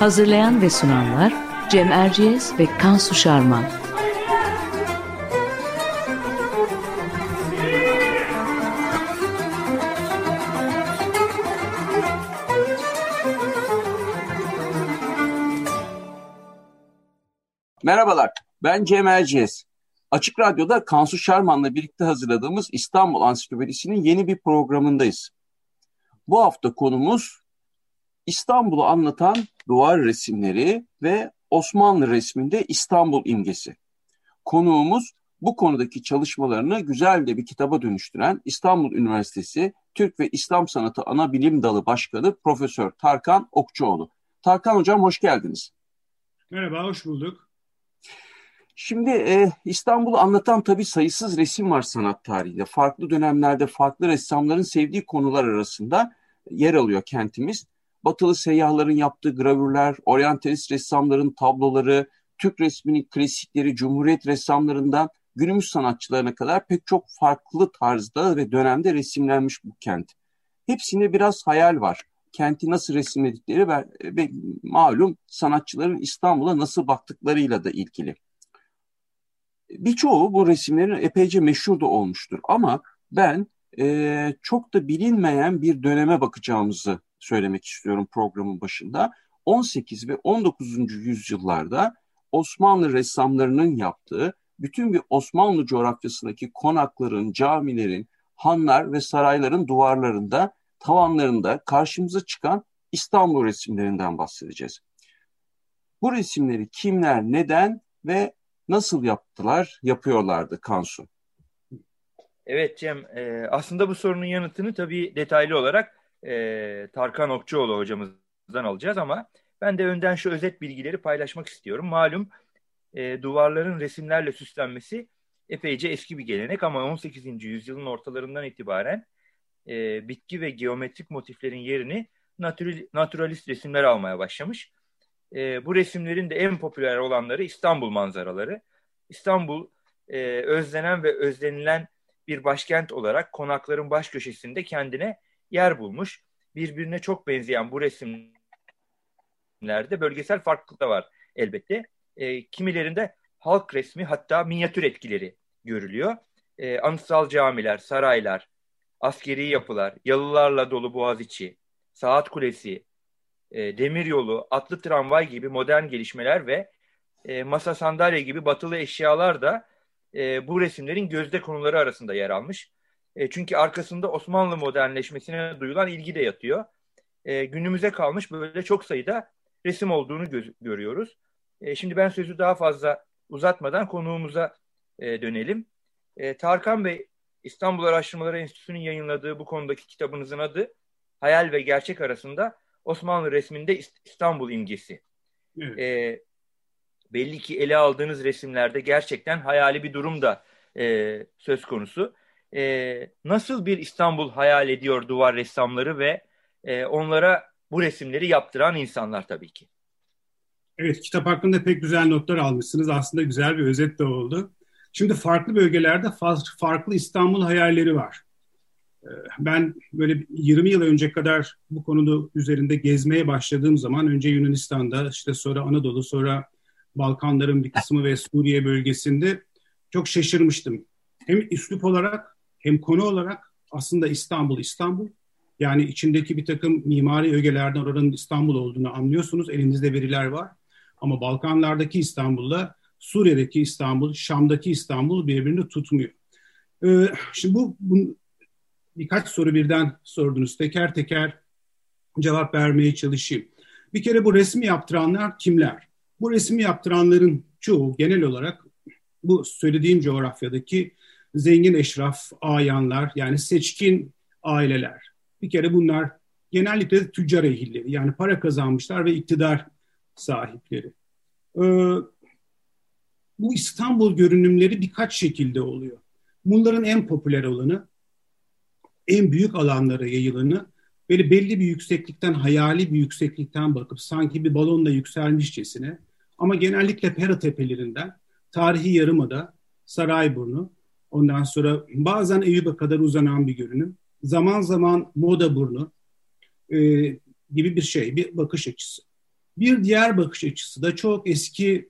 Hazırlayan ve sunanlar Cem Erciyes ve Kansu Şarman. Merhabalar, ben Cem Erciyes. Açık Radyo'da Kansu Şarman'la birlikte hazırladığımız İstanbul Ansiklopedisi'nin yeni bir programındayız. Bu hafta konumuz İstanbul'u anlatan duvar resimleri ve Osmanlı resminde İstanbul imgesi. Konuğumuz bu konudaki çalışmalarını güzel de bir kitaba dönüştüren İstanbul Üniversitesi Türk ve İslam Sanatı Ana Bilim Dalı Başkanı Prof. Tarkan Okçuoğlu. Tarkan Hocam hoş geldiniz. Merhaba, hoş bulduk. Şimdi İstanbul'u anlatan tabii sayısız resim var sanat tarihinde. Farklı dönemlerde farklı ressamların sevdiği konular arasında yer alıyor kentimiz. Batılı seyyahların yaptığı gravürler, oryantalist ressamların tabloları, Türk resminin klasikleri, Cumhuriyet ressamlarından günümüz sanatçılarına kadar pek çok farklı tarzda ve dönemde resimlenmiş bu kent. Hepsinde biraz hayal var. Kenti nasıl resimledikleri ve malum sanatçıların İstanbul'a nasıl baktıklarıyla da ilgili. Birçoğu bu resimlerin epeyce meşhur da olmuştur ama ben çok da bilinmeyen bir döneme bakacağımızı söylemek istiyorum programın başında. 18 ve 19. yüzyıllarda Osmanlı ressamlarının yaptığı bütün bir Osmanlı coğrafyasındaki konakların, camilerin, hanlar ve sarayların duvarlarında, tavanlarında karşımıza çıkan İstanbul resimlerinden bahsedeceğiz. Bu resimleri kimler, neden ve nasıl yapıyorlardı Kansu? Evet Cem, aslında bu sorunun yanıtını tabii detaylı olarak Tarkan Okçuoğlu hocamızdan alacağız ama ben de önden şu özet bilgileri paylaşmak istiyorum. Malum duvarların resimlerle süslenmesi epeyce eski bir gelenek ama 18. yüzyılın ortalarından itibaren bitki ve geometrik motiflerin yerini naturalist resimler almaya başlamış. Bu resimlerin de en popüler olanları İstanbul manzaraları. İstanbul özlenen ve özlenilen bir başkent olarak konakların baş köşesinde kendine yer bulmuş. Birbirine çok benzeyen bu resimlerde bölgesel farklılık da var elbette. Kimilerinde halk resmi hatta minyatür etkileri görülüyor. Anıtsal camiler, saraylar, askeri yapılar, yalılarla dolu Boğaziçi, Saat Kulesi, demiryolu, atlı tramvay gibi modern gelişmeler ve masa sandalye gibi batılı eşyalar da bu resimlerin gözde konuları arasında yer almış. Çünkü arkasında Osmanlı modernleşmesine duyulan ilgi de yatıyor. Günümüze kalmış böyle çok sayıda resim olduğunu görüyoruz. Şimdi ben sözü daha fazla uzatmadan konuğumuza dönelim. Tarkan Bey, İstanbul Araştırmaları Enstitüsü'nün yayınladığı bu konudaki kitabınızın adı Hayal ve Gerçek Arasında Osmanlı resminde İstanbul imgesi. Evet. Belli ki ele aldığınız resimlerde gerçekten hayali bir durum da söz konusu. Nasıl bir İstanbul hayal ediyor duvar ressamları ve onlara bu resimleri yaptıran insanlar tabii ki? Evet, kitap hakkında pek güzel notlar almışsınız. Aslında güzel bir özet de oldu. Şimdi farklı bölgelerde farklı İstanbul hayalleri var. Ben böyle 20 yıl önce kadar bu konuda üzerinde gezmeye başladığım zaman önce Yunanistan'da sonra Anadolu, sonra Balkanların bir kısmı ve Suriye bölgesinde çok şaşırmıştım. Hem üslup olarak hem konu olarak aslında İstanbul. Yani içindeki bir takım mimari ögelerden oranın İstanbul olduğunu anlıyorsunuz. Elinizde veriler var. Ama Balkanlardaki İstanbul'la Suriye'deki İstanbul, Şam'daki İstanbul birbirini tutmuyor. Şimdi bu birkaç soru birden sordunuz. Teker teker cevap vermeye çalışayım. Bir kere bu resmi yaptıranlar kimler? Bu resmi yaptıranların çoğu genel olarak bu söylediğim coğrafyadaki zengin eşraf, ayanlar yani seçkin aileler. Bir kere bunlar genellikle tüccar ehilleri, yani para kazanmışlar ve iktidar sahipleri. Bu İstanbul görünümleri birkaç şekilde oluyor. Bunların en popüler olanı, en büyük alanlara yayılanı, böyle belli bir yükseklikten, hayali bir yükseklikten bakıp sanki bir balonla yükselmişçesine, ama genellikle Pera tepelerinden, tarihi yarımada, Sarayburnu, ondan sonra bazen Eyüp'e kadar uzanan bir görünüm, zaman zaman Moda Burnu gibi bir şey, bir bakış açısı. Bir diğer bakış açısı da çok eski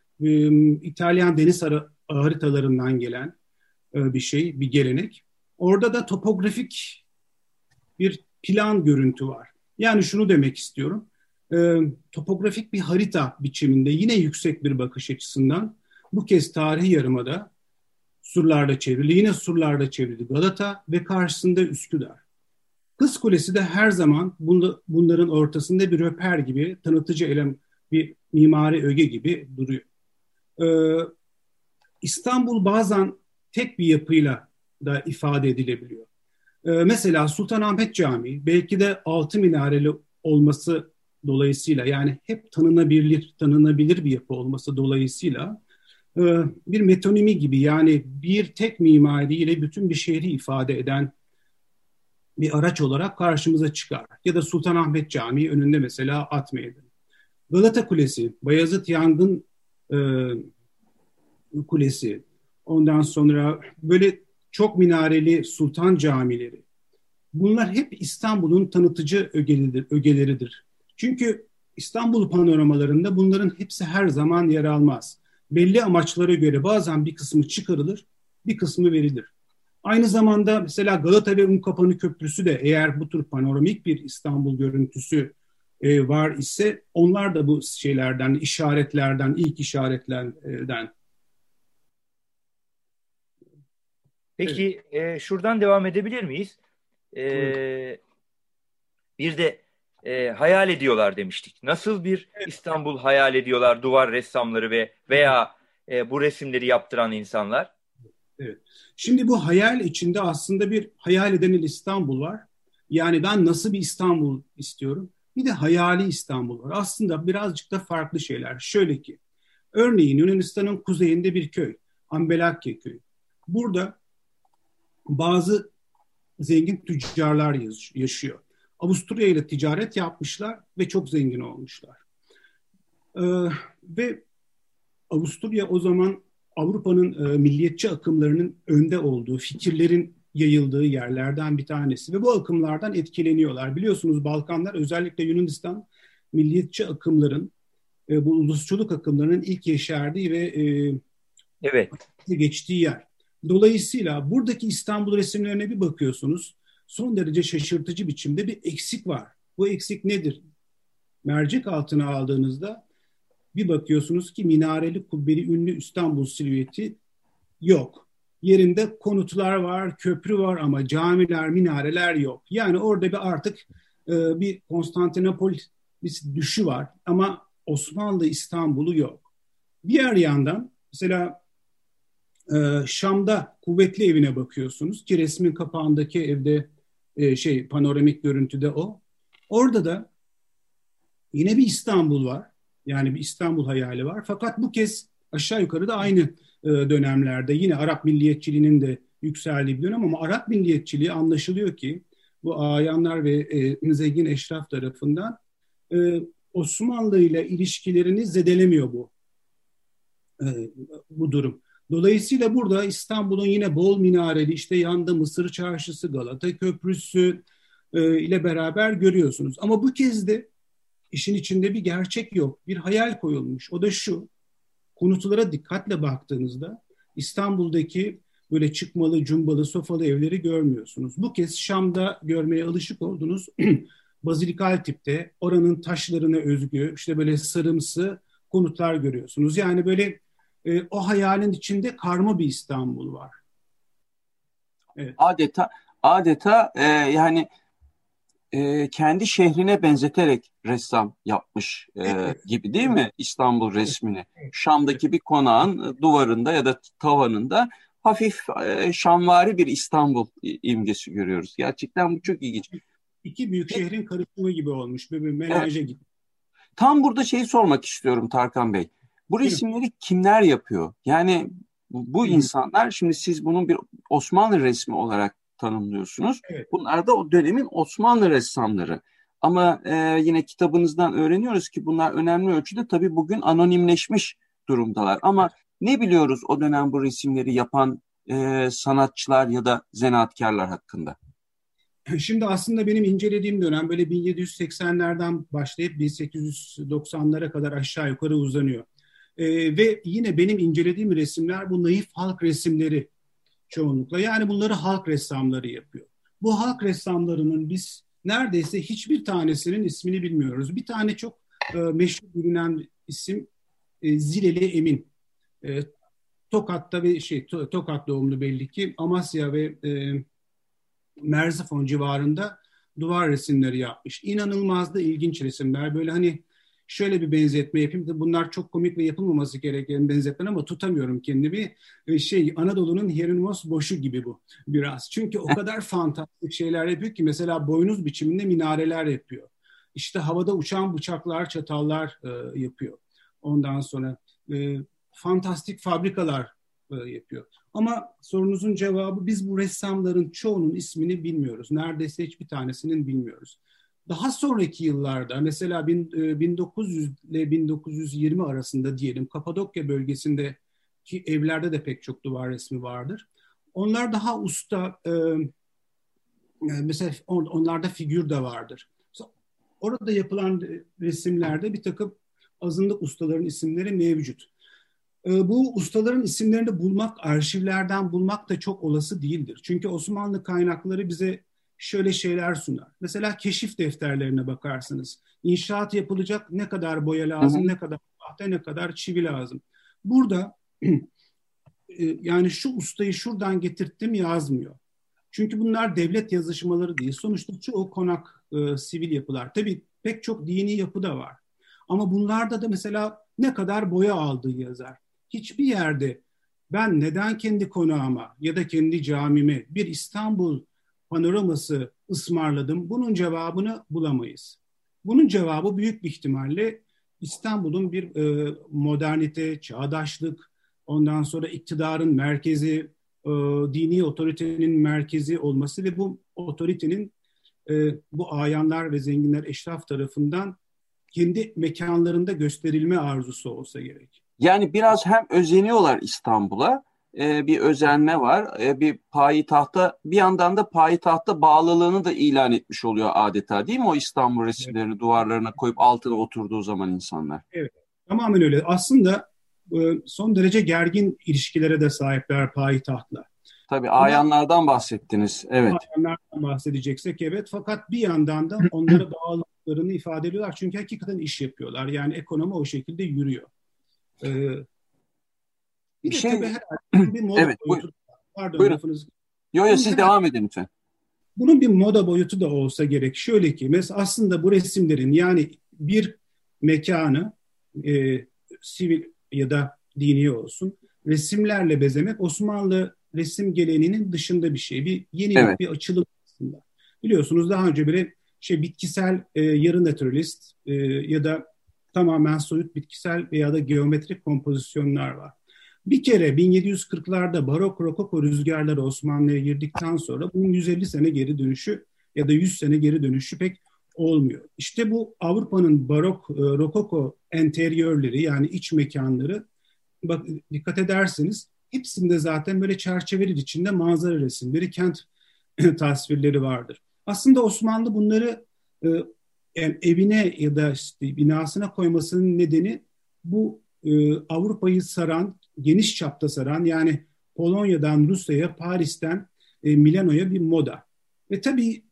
İtalyan deniz haritalarından gelen bir şey, bir gelenek. Orada da topografik bir plan görüntü var. Yani şunu demek istiyorum, topografik bir harita biçiminde yine yüksek bir bakış açısından bu kez tarihi yarımada surlarla çevrili, yine surlarla çevrili Galata ve karşısında Üsküdar. Kız Kulesi de her zaman bunların ortasında bir röper gibi, tanıtıcı elem, bir mimari öge gibi duruyor. İstanbul bazen tek bir yapıyla da ifade edilebiliyor. Mesela Sultanahmet Camii, belki de 6 minareli olması dolayısıyla, yani hep tanınabilir bir yapı olması dolayısıyla bir metonimi gibi, yani bir tek mimariyle bütün bir şehri ifade eden bir araç olarak karşımıza çıkar. Ya da Sultanahmet Camii önünde mesela at meydanı. Galata Kulesi, Bayezid Yangın Kulesi, ondan sonra böyle çok minareli sultan camileri. Bunlar hep İstanbul'un tanıtıcı ögeleridir. Çünkü İstanbul panoramalarında bunların hepsi her zaman yer almaz. Belli amaçlara göre bazen bir kısmı çıkarılır, bir kısmı verilir. Aynı zamanda mesela Galata ve Unkapanı Köprüsü de, eğer bu tür panoramik bir İstanbul görüntüsü var ise, onlar da bu şeylerden, işaretlerden, ilk işaretlerden. Peki evet. Şuradan devam edebilir miyiz? Bir de hayal ediyorlar demiştik. Nasıl bir İstanbul hayal ediyorlar duvar ressamları veya bu resimleri yaptıran insanlar? Evet. Şimdi bu hayal içinde aslında bir hayal edilen İstanbul var. Yani ben nasıl bir İstanbul istiyorum? Bir de hayali İstanbul var. Aslında birazcık da farklı şeyler. Şöyle ki, örneğin Yunanistan'ın kuzeyinde bir köy, Ambelakya köyü. Burada bazı zengin tüccarlar yaşıyor. Avusturya ile ticaret yapmışlar ve çok zengin olmuşlar. Ve Avusturya o zaman Avrupa'nın milliyetçi akımlarının önde olduğu, fikirlerin yayıldığı yerlerden bir tanesi. Ve bu akımlardan etkileniyorlar. Biliyorsunuz Balkanlar, özellikle Yunanistan, milliyetçi akımların, bu ulusçuluk akımlarının ilk yeşerdiği ve evet, geçtiği yer. Dolayısıyla buradaki İstanbul resimlerine bir bakıyorsunuz. Son derece şaşırtıcı biçimde bir eksik var. Bu eksik nedir? Mercek altına aldığınızda bir bakıyorsunuz ki minareli kubbeli ünlü İstanbul silüeti yok. Yerinde konutlar var, köprü var ama camiler, minareler yok. Yani orada bir artık bir Konstantinopolis düşü var ama Osmanlı İstanbul'u yok. Diğer yandan mesela Şam'da Kuvvetli evine bakıyorsunuz ki resmin kapağındaki evde panoramik görüntüde o. Orada da yine bir İstanbul var. Yani bir İstanbul hayali var. Fakat bu kez aşağı yukarı da aynı dönemlerde, yine Arap milliyetçiliğinin de yükseldiği bir dönem, ama Arap milliyetçiliği anlaşılıyor ki bu ayanlar ve zengin eşraf tarafından Osmanlı ile ilişkilerini zedelemiyor bu durum. Dolayısıyla burada İstanbul'un yine bol minareli, işte yanda Mısır Çarşısı, Galata Köprüsü ile beraber görüyorsunuz. Ama bu kez de İşin içinde bir gerçek yok, bir hayal koyulmuş. O da şu, konutlara dikkatle baktığınızda İstanbul'daki böyle çıkmalı, cumbalı, sofalı evleri görmüyorsunuz. Bu kez Şam'da görmeye alışık olduğunuz bazilikal tipte, oranın taşlarına özgü, işte böyle sarımsı konutlar görüyorsunuz. Yani böyle o hayalin içinde karma bir İstanbul var. Evet. Adeta yani... kendi şehrine benzeterek ressam yapmış gibi değil mi İstanbul resmini? Şam'daki bir konağın duvarında ya da tavanında hafif şamvari bir İstanbul imgesi görüyoruz. Gerçekten bu çok ilginç. İki büyük şehrin karışımı gibi olmuş. Bir melange gibi. Tam burada şeyi sormak istiyorum Tarkan Bey. Bu resimleri kimler yapıyor? Yani bu insanlar, şimdi siz bunun bir Osmanlı resmi olarak tanımlıyorsunuz. Evet. Bunlar da o dönemin Osmanlı ressamları. Ama yine kitabınızdan öğreniyoruz ki bunlar önemli ölçüde tabii bugün anonimleşmiş durumdalar. Ama ne biliyoruz o dönem bu resimleri yapan sanatçılar ya da zanaatkarlar hakkında? Şimdi aslında benim incelediğim dönem böyle 1780'lerden başlayıp 1890'lara kadar aşağı yukarı uzanıyor. Ve yine benim incelediğim resimler bu naif halk resimleri çoğunlukla. Yani bunları halk ressamları yapıyor. Bu halk ressamlarının biz neredeyse hiçbir tanesinin ismini bilmiyoruz. Bir tane çok meşhur bilinen isim Zileli Emin. Tokat'ta ve Tokat doğumlu belli ki Amasya ve Merzifon civarında duvar resimleri yapmış. İnanılmaz da ilginç resimler. Böyle hani şöyle bir benzetme yapayım da bunlar çok komik ve yapılmaması gereken benzetme ama tutamıyorum kendimi. Anadolu'nun Hieronymus Bosch'u gibi bu biraz. Çünkü o kadar fantastik şeyler yapıyor ki mesela boynuz biçiminde minareler yapıyor. İşte havada uçan bıçaklar, çatallar yapıyor. Ondan sonra fantastik fabrikalar yapıyor. Ama sorunuzun cevabı biz bu ressamların çoğunun ismini bilmiyoruz. Neredeyse hiçbir tanesinin bilmiyoruz. Daha sonraki yıllarda mesela 1900 ile 1920 arasında diyelim Kapadokya bölgesindeki evlerde de pek çok duvar resmi vardır. Onlar daha usta, mesela onlarda figür de vardır. Orada yapılan resimlerde bir takım azınlık ustaların isimleri mevcut. Bu ustaların isimlerini bulmak, arşivlerden bulmak da çok olası değildir. Çünkü Osmanlı kaynakları bize şöyle şeyler sunar. Mesela keşif defterlerine bakarsınız. İnşaat yapılacak, ne kadar boya lazım, ne kadar tahta, ne kadar çivi lazım. Burada yani şu ustayı şuradan getirttim yazmıyor. Çünkü bunlar devlet yazışmaları değil. Sonuçta çoğu konak sivil yapılar. Tabii pek çok dini yapı da var. Ama bunlarda da mesela ne kadar boya aldığı yazar. Hiçbir yerde ben neden kendi konağıma ya da kendi camime bir İstanbul panoraması ısmarladım, bunun cevabını bulamayız. Bunun cevabı büyük bir ihtimalle İstanbul'un bir modernite, çağdaşlık, ondan sonra iktidarın merkezi, dini otoritenin merkezi olması ve bu otoritenin bu ayanlar ve zenginler, eşraf tarafından kendi mekanlarında gösterilme arzusu olsa gerek. Yani biraz hem özeniyorlar İstanbul'a, bir özenme var, bir payitahta, bir yandan da payitahta bağlılığını da ilan etmiş oluyor adeta, değil mi? O İstanbul resimlerini duvarlarına koyup altına oturduğu zaman insanlar. Evet, tamamen öyle. Aslında son derece gergin ilişkilere de sahipler payitahtla. Tabii ayanlardan bahsettiniz. Evet. Ayanlardan bahsedeceksek evet, fakat bir yandan da onlara bağlılıklarını ifade ediyorlar. Çünkü hakikaten iş yapıyorlar. Yani ekonomi o şekilde yürüyor. Bir şey tabii herhalde bir moda boyutu. Pardon lafınızı. Yo siz devam edin lütfen. Bunun bir moda boyutu da olsa gerek. Şöyle ki mesela aslında bu resimlerin yani bir mekanı sivil ya da dini olsun resimlerle bezemek Osmanlı resim geleneğinin dışında bir şey. Bir yenilik, bir açılım aslında. Biliyorsunuz daha önce bile bitkisel yarı naturalist ya da tamamen soyut bitkisel veya da geometrik kompozisyonlar var. Bir kere 1740'larda barok rokoko rüzgarları Osmanlı'ya girdikten sonra bunun 150 sene geri dönüşü ya da 100 sene geri dönüşü pek olmuyor. İşte bu Avrupa'nın barok rokoko enteriyörleri yani iç mekanları bak dikkat ederseniz hepsinde zaten böyle çerçeveler içinde manzara resimleri, kent tasvirleri vardır. Aslında Osmanlı bunları yani evine ya da binasına koymasının nedeni bu Avrupa'yı saran, geniş çapta saran yani Polonya'dan Rusya'ya, Paris'ten Milano'ya bir moda. Ve tabii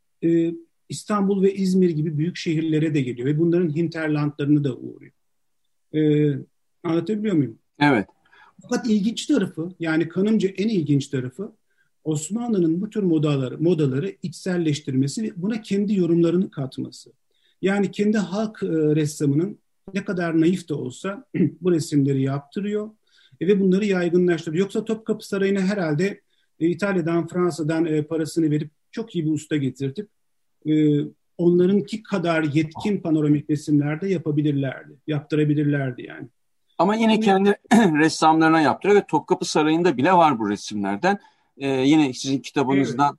İstanbul ve İzmir gibi büyük şehirlere de geliyor ve bunların hinterlandlarını da uğruyor. Anlatabiliyor muyum? Evet. Fakat ilginç tarafı yani kanımca en ilginç tarafı Osmanlı'nın bu tür modaları içselleştirmesi ve buna kendi yorumlarını katması. Yani kendi halk ressamının ne kadar naif de olsa bu resimleri yaptırıyor. ve bunları yaygınlaştırdı. Yoksa Topkapı Sarayı'na herhalde İtalya'dan, Fransa'dan parasını verip çok iyi bir usta getirtip onlarınki kadar yetkin panoramik resimlerde yaptırabilirlerdi yani. Ama yine kendi ressamlarına yaptırıyor ve Topkapı Sarayı'nda bile var bu resimlerden. Yine sizin kitabınızdan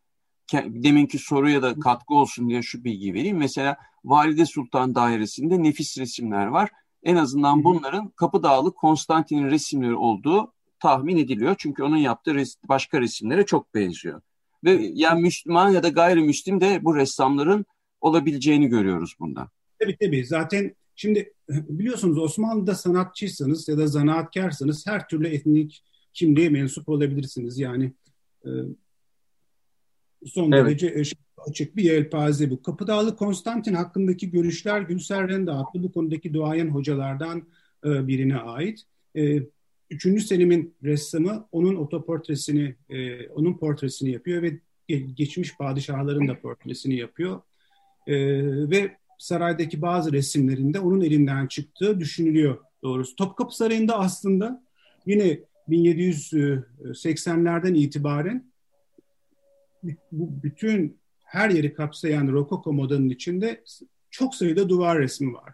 deminki soruya da katkı olsun diye şu bilgi vereyim. Mesela Valide Sultan Dairesi'nde nefis resimler var. En azından bunların Kapıdağlı Konstantin'in resimleri olduğu tahmin ediliyor. Çünkü onun yaptığı başka resimlere çok benziyor. Ve yani Müslüman ya da gayrimüslim de bu ressamların olabileceğini görüyoruz bundan. Tabii. Zaten şimdi biliyorsunuz Osmanlı'da sanatçıysanız ya da zanaatkarsanız her türlü etnik kimliğe mensup olabilirsiniz. Yani son derece açık bir yelpaze bu. Kapıdağlı Konstantin hakkındaki görüşler Günsel Renda adlı bu konudaki duayen hocalardan birine ait. 3. Selim'in ressamı onun otoportresini, onun portresini yapıyor ve geçmiş padişahların da portresini yapıyor. Ve saraydaki bazı resimlerinde onun elinden çıktığı düşünülüyor doğrusu. Topkapı Sarayı'nda aslında yine 1780'lerden itibaren bütün her yeri kapsayan Rokoko modanın içinde çok sayıda duvar resmi var.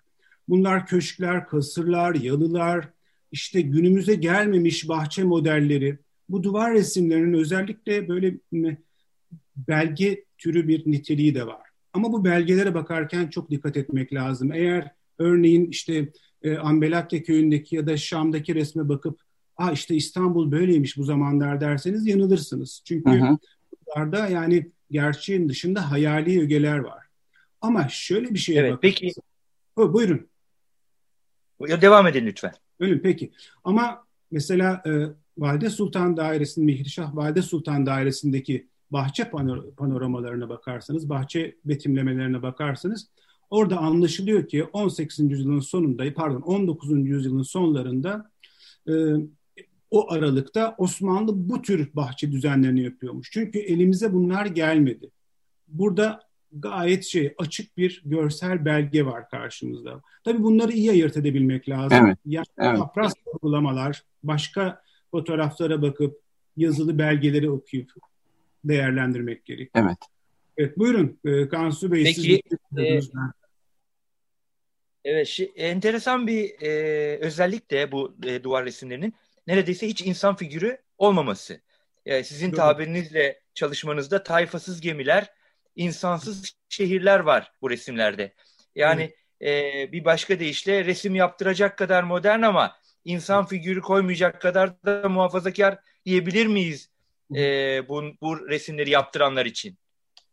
Bunlar köşkler, kasırlar, yalılar, işte günümüze gelmemiş bahçe modelleri. Bu duvar resimlerinin özellikle böyle belge türü bir niteliği de var. Ama bu belgelere bakarken çok dikkat etmek lazım. Eğer örneğin işte Ambelakya köyündeki ya da Şam'daki resme bakıp işte İstanbul böyleymiş bu zamanlar derseniz yanılırsınız. Çünkü bunlarda yani gerçeğin dışında hayali ögeler var. Ama şöyle bir şeye bakın. Peki. Buyurun. Devam edin lütfen. Peki. Ama mesela Valide Sultan Dairesi'nin, Mihrişah Valide Sultan Dairesi'ndeki bahçe panoramalarına bakarsanız, bahçe betimlemelerine bakarsanız orada anlaşılıyor ki 19. yüzyılın sonlarında o aralıkta Osmanlı bu tür bahçe düzenlerini yapıyormuş. Çünkü elimize bunlar gelmedi. Burada gayet açık bir görsel belge var karşımızda. Tabii bunları iyi ayırt edebilmek lazım. Yapraz uygulamalar, başka fotoğraflara bakıp yazılı belgeleri okuyup değerlendirmek gerek. Evet, buyurun Kansu Bey. Peki, enteresan bir özellik de bu duvar resimlerinin neredeyse hiç insan figürü olmaması. Yani sizin tabirinizle çalışmanızda tayfasız gemiler, insansız şehirler var bu resimlerde. Yani bir başka deyişle resim yaptıracak kadar modern ama insan figürü koymayacak kadar da muhafazakar diyebilir miyiz? Bu resimleri yaptıranlar için.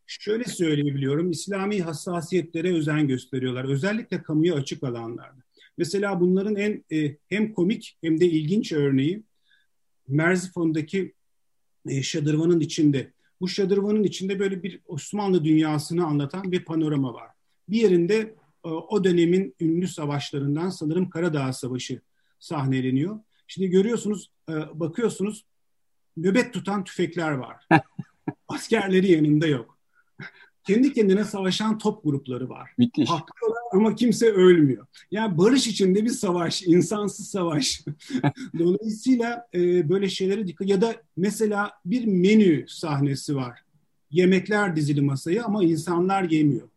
Şöyle söyleyebiliyorum, İslami hassasiyetlere özen gösteriyorlar. Özellikle kamuya açık alanlarda. Mesela bunların hem komik hem de ilginç örneği Merzifon'daki şadırvanın içinde. Bu şadırvanın içinde böyle bir Osmanlı dünyasını anlatan bir panorama var. Bir yerinde o dönemin ünlü savaşlarından sanırım Karadağ Savaşı sahneleniyor. Şimdi görüyorsunuz, bakıyorsunuz nöbet tutan tüfekler var. Askerleri yanında yok. Kendi kendine savaşan top grupları var. Patlıyorlar ama kimse ölmüyor. Yani barış içinde bir savaş, insansız savaş. Dolayısıyla böyle şeylere dikkat. Ya da mesela bir menü sahnesi var. Yemekler dizili masaya ama insanlar yemiyor.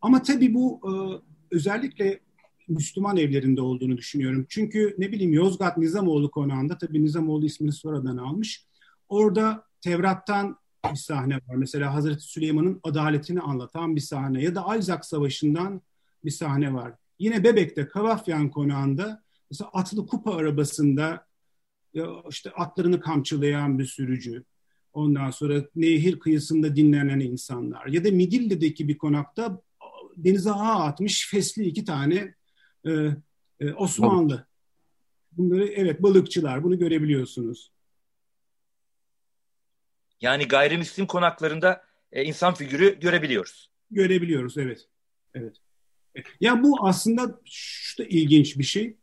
Ama tabii bu özellikle Müslüman evlerinde olduğunu düşünüyorum. Çünkü Yozgat Nizamoğlu konağında, tabii Nizamoğlu ismini sonradan almış. Orada Tevrat'tan bir sahne var. Mesela Hazreti Süleyman'ın adaletini anlatan bir sahne ya da Alzak Savaşı'ndan bir sahne var. Yine Bebek'te Kavafyan konağında mesela atlı kupa arabasında işte atlarını kamçılayan bir sürücü. Ondan sonra nehir kıyısında dinlenen insanlar ya da Midilli'deki bir konakta denize ağ atmış fesli 2 tane Osmanlı. Balık. Bunları balıkçılar, bunu görebiliyorsunuz. Yani gayrimüslim konaklarında insan figürü görebiliyoruz. Görebiliyoruz, evet. Ya bu aslında şu da ilginç bir şey.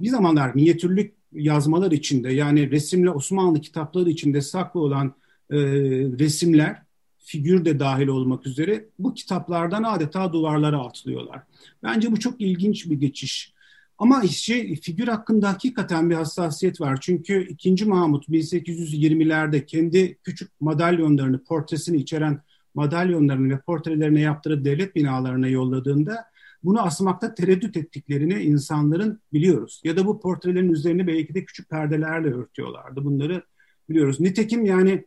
Bir zamanlar minyatürlük yazmalar içinde, yani resimle Osmanlı kitapları içinde saklı olan resimler, figür de dahil olmak üzere bu kitaplardan adeta duvarlara atlıyorlar. Bence bu çok ilginç bir geçiş. Ama figür hakkında hakikaten bir hassasiyet var. Çünkü 2. Mahmut 1820'lerde kendi küçük madalyonlarını, portresini içeren madalyonlarını ve portrelerini yaptırıp devlet binalarına yolladığında bunu asmakta tereddüt ettiklerini insanların biliyoruz. Ya da bu portrelerin üzerine belki de küçük perdelerle örtüyorlardı. Bunları biliyoruz. Nitekim yani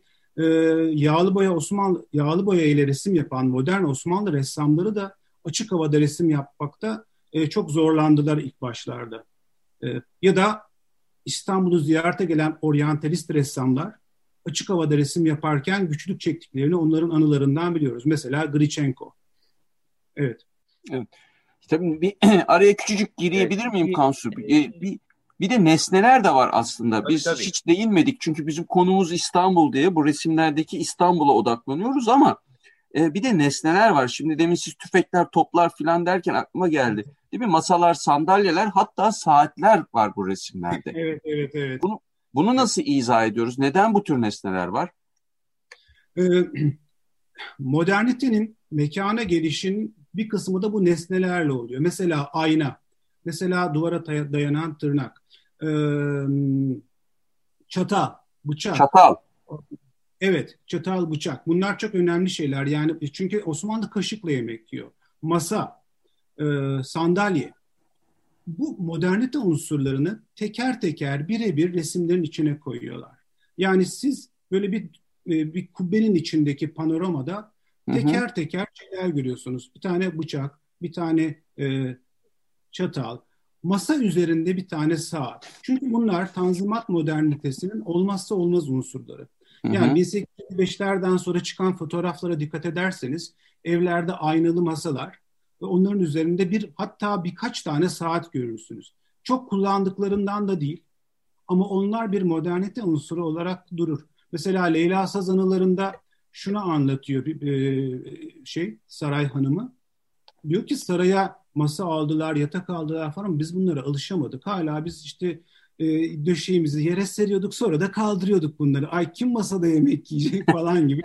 yağlı boya ile resim yapan modern Osmanlı ressamları da açık havada resim yapmakta çok zorlandılar ilk başlarda. Ya da İstanbul'u ziyarete gelen oryantalist ressamlar açık havada resim yaparken güçlük çektiklerini onların anılarından biliyoruz. Mesela Grichenko. Evet. Tabii bir araya küçücük girebilir miyim Kansu? Bir de nesneler de var aslında. Biz hiç değinmedik çünkü bizim konumuz İstanbul diye bu resimlerdeki İstanbul'a odaklanıyoruz ama bir de nesneler var. Şimdi demin siz tüfekler, toplar filan derken aklıma geldi. Değil mi? Masalar, sandalyeler, hatta saatler var bu resimlerde. Evet. Bunu nasıl izah ediyoruz? Neden bu tür nesneler var? Modernitenin mekana gelişinin bir kısmı da bu nesnelerle oluyor. Mesela ayna, mesela duvara dayanan tırnak, çatal, bıçak. Çatal. Evet, çatal, bıçak. Bunlar çok önemli şeyler. Yani çünkü Osmanlı kaşıkla yemek yiyor. Masa, sandalye. Bu modernite unsurlarını teker teker birebir resimlerin içine koyuyorlar. Yani siz böyle bir kubbenin içindeki panoramada teker teker şeyler görüyorsunuz. Bir tane bıçak, bir tane çatal, masa üzerinde bir tane saat. Çünkü bunlar Tanzimat modernitesinin olmazsa olmaz unsurları. Yani 1805'lerden sonra çıkan fotoğraflara dikkat ederseniz evlerde aynalı masalar ve onların üzerinde hatta birkaç tane saat görürsünüz. Çok kullandıklarından da değil ama onlar bir modernite unsuru olarak durur. Mesela Leyla Sazanalarında şunu anlatıyor saray hanımı. Diyor ki saraya masa aldılar, yatak aldılar falan, biz bunlara alışamadık. Hala biz işte döşeğimizi yere seriyorduk, sonra da kaldırıyorduk bunları. Ay kim masada yemek yiyecek falan gibi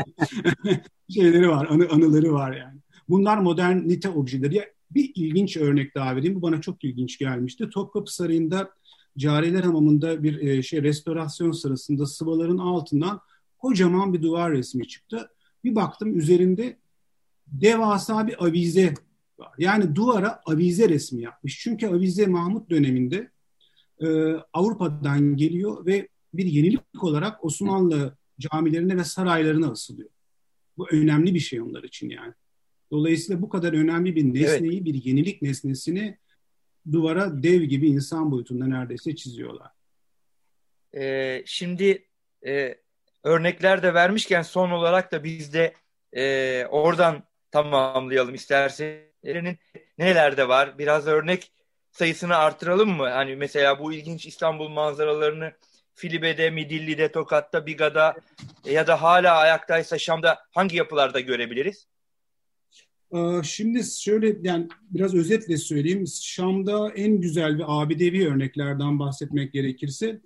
şeyleri var, anıları var yani. Bunlar modernite objeleri. Ya, bir ilginç örnek daha vereyim. Bu bana çok ilginç gelmişti. Topkapı Sarayı'nda cariler hamamında bir restorasyon sırasında sıvaların altından kocaman bir duvar resmi çıktı. Bir baktım üzerinde devasa bir avize var. Yani duvara avize resmi yapmış. Çünkü avize Mahmut döneminde Avrupa'dan geliyor ve bir yenilik olarak Osmanlı camilerine ve saraylarına asılıyor. Bu önemli bir şey onlar için yani. Dolayısıyla bu kadar önemli bir nesneyi, bir yenilik nesnesini duvara dev gibi insan boyutunda neredeyse çiziyorlar. Şimdi örnekler de vermişken son olarak da biz de oradan tamamlayalım isterseniz. Nelerde var? Biraz örnek sayısını artıralım mı? Hani mesela bu ilginç İstanbul manzaralarını Filibe'de, Midilli'de, Tokat'ta, Biga'da ya da hala ayaktaysa Şam'da hangi yapılarda görebiliriz? Şimdi şöyle yani biraz özetle söyleyeyim. Şam'da en güzel ve abidevi örneklerden bahsetmek gerekirse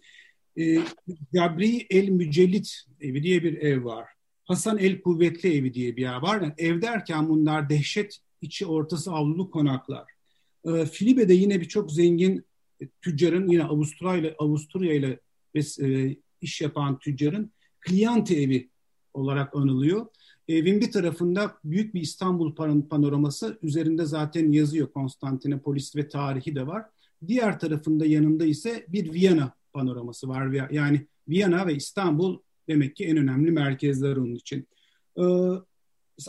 Gabriel Mücellit evi diye bir ev var. Hasan el Kuvvetli evi diye bir yer var. Yani ev derken bunlar dehşet içi ortası avlulu konaklar. Filibe'de yine birçok zengin tüccarın, yine Avusturya ile iş yapan tüccarın Kliyanti evi olarak anılıyor. Evin bir tarafında büyük bir İstanbul panoraması, üzerinde zaten yazıyor Konstantinopolis ve tarihi de var. Diğer tarafında yanında ise bir Viyana panoraması var. Yani Viyana ve İstanbul demek ki en önemli merkezler onun için.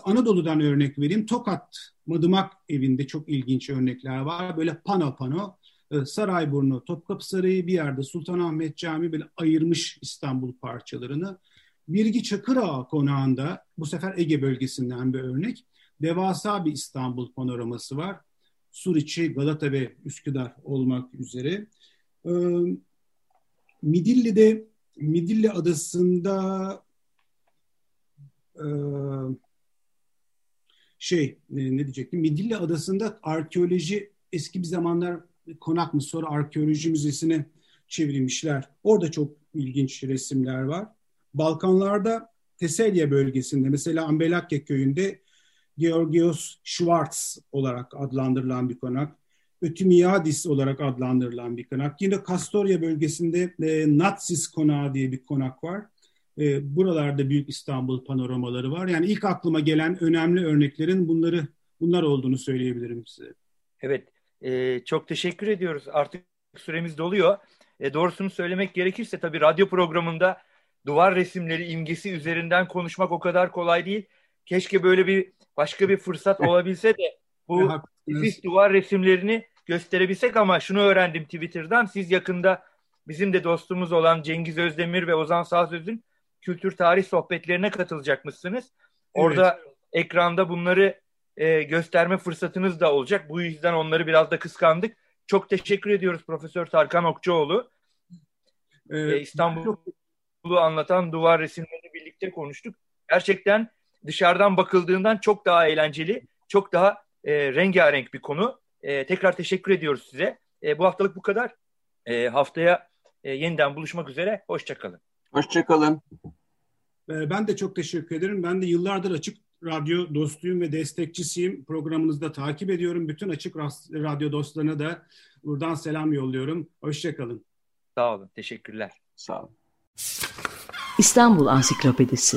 Anadolu'dan örnek vereyim. Tokat, Madımak evinde çok ilginç örnekler var. Böyle pano, Sarayburnu, Topkapı Sarayı, bir yerde Sultanahmet Camii, böyle ayırmış İstanbul parçalarını. Birgi Çakırağa konağında, bu sefer Ege bölgesinden bir örnek, devasa bir İstanbul panoraması var. Suriçi, Galata ve Üsküdar olmak üzere. Midilli adasında Midilli adasında arkeoloji, eski bir zamanlar konak mı, sonra arkeoloji müzesine çevirmişler. Orada çok ilginç resimler var. Balkanlarda Teselya bölgesinde, mesela Ambelakya köyünde Georgios Schwartz olarak adlandırılan bir konak. Ötümiadis olarak adlandırılan bir konak. Yine Kastorya bölgesinde Natsis Konağı diye bir konak var. Buralarda büyük İstanbul panoramaları var. Yani ilk aklıma gelen önemli örneklerin bunlar olduğunu söyleyebilirim size. Evet, çok teşekkür ediyoruz. Artık süremiz doluyor. Doğrusunu söylemek gerekirse tabii radyo programında duvar resimleri imgesi üzerinden konuşmak o kadar kolay değil. Keşke böyle bir başka bir fırsat olabilse de bu nefis duvar resimlerini gösterebilsek ama şunu öğrendim Twitter'dan. Siz yakında bizim de dostumuz olan Cengiz Özdemir ve Ozan Sağsöz'ün kültür tarih sohbetlerine katılacakmışsınız. Orada ekranda bunları gösterme fırsatınız da olacak. Bu yüzden onları biraz da kıskandık. Çok teşekkür ediyoruz Profesör Tarkan Okçuoğlu. İstanbul'u anlatan duvar resimlerini birlikte konuştuk. Gerçekten dışarıdan bakıldığından çok daha eğlenceli, çok daha rengarenk bir konu. Tekrar teşekkür ediyoruz size. Bu haftalık bu kadar. Haftaya yeniden buluşmak üzere. Hoşçakalın. Hoşçakalın. Ben de çok teşekkür ederim. Ben de yıllardır Açık Radyo dostuyum ve destekçisiyim. Programınızda takip ediyorum. Bütün Açık Radyo dostlarına da buradan selam yolluyorum. Hoşçakalın. Sağ olun. Teşekkürler. Sağ olun. İstanbul Ansiklopedisi.